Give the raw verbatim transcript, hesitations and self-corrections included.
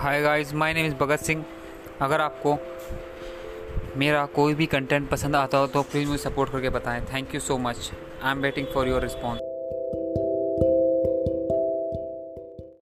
Hi guys, my name is Bhagat Singh. अगर आपको मेरा कोई भी कंटेंट पसंद आता हो तो प्लीज़ मुझे सपोर्ट करके बताएं। Thank you so much. I am waiting for your response.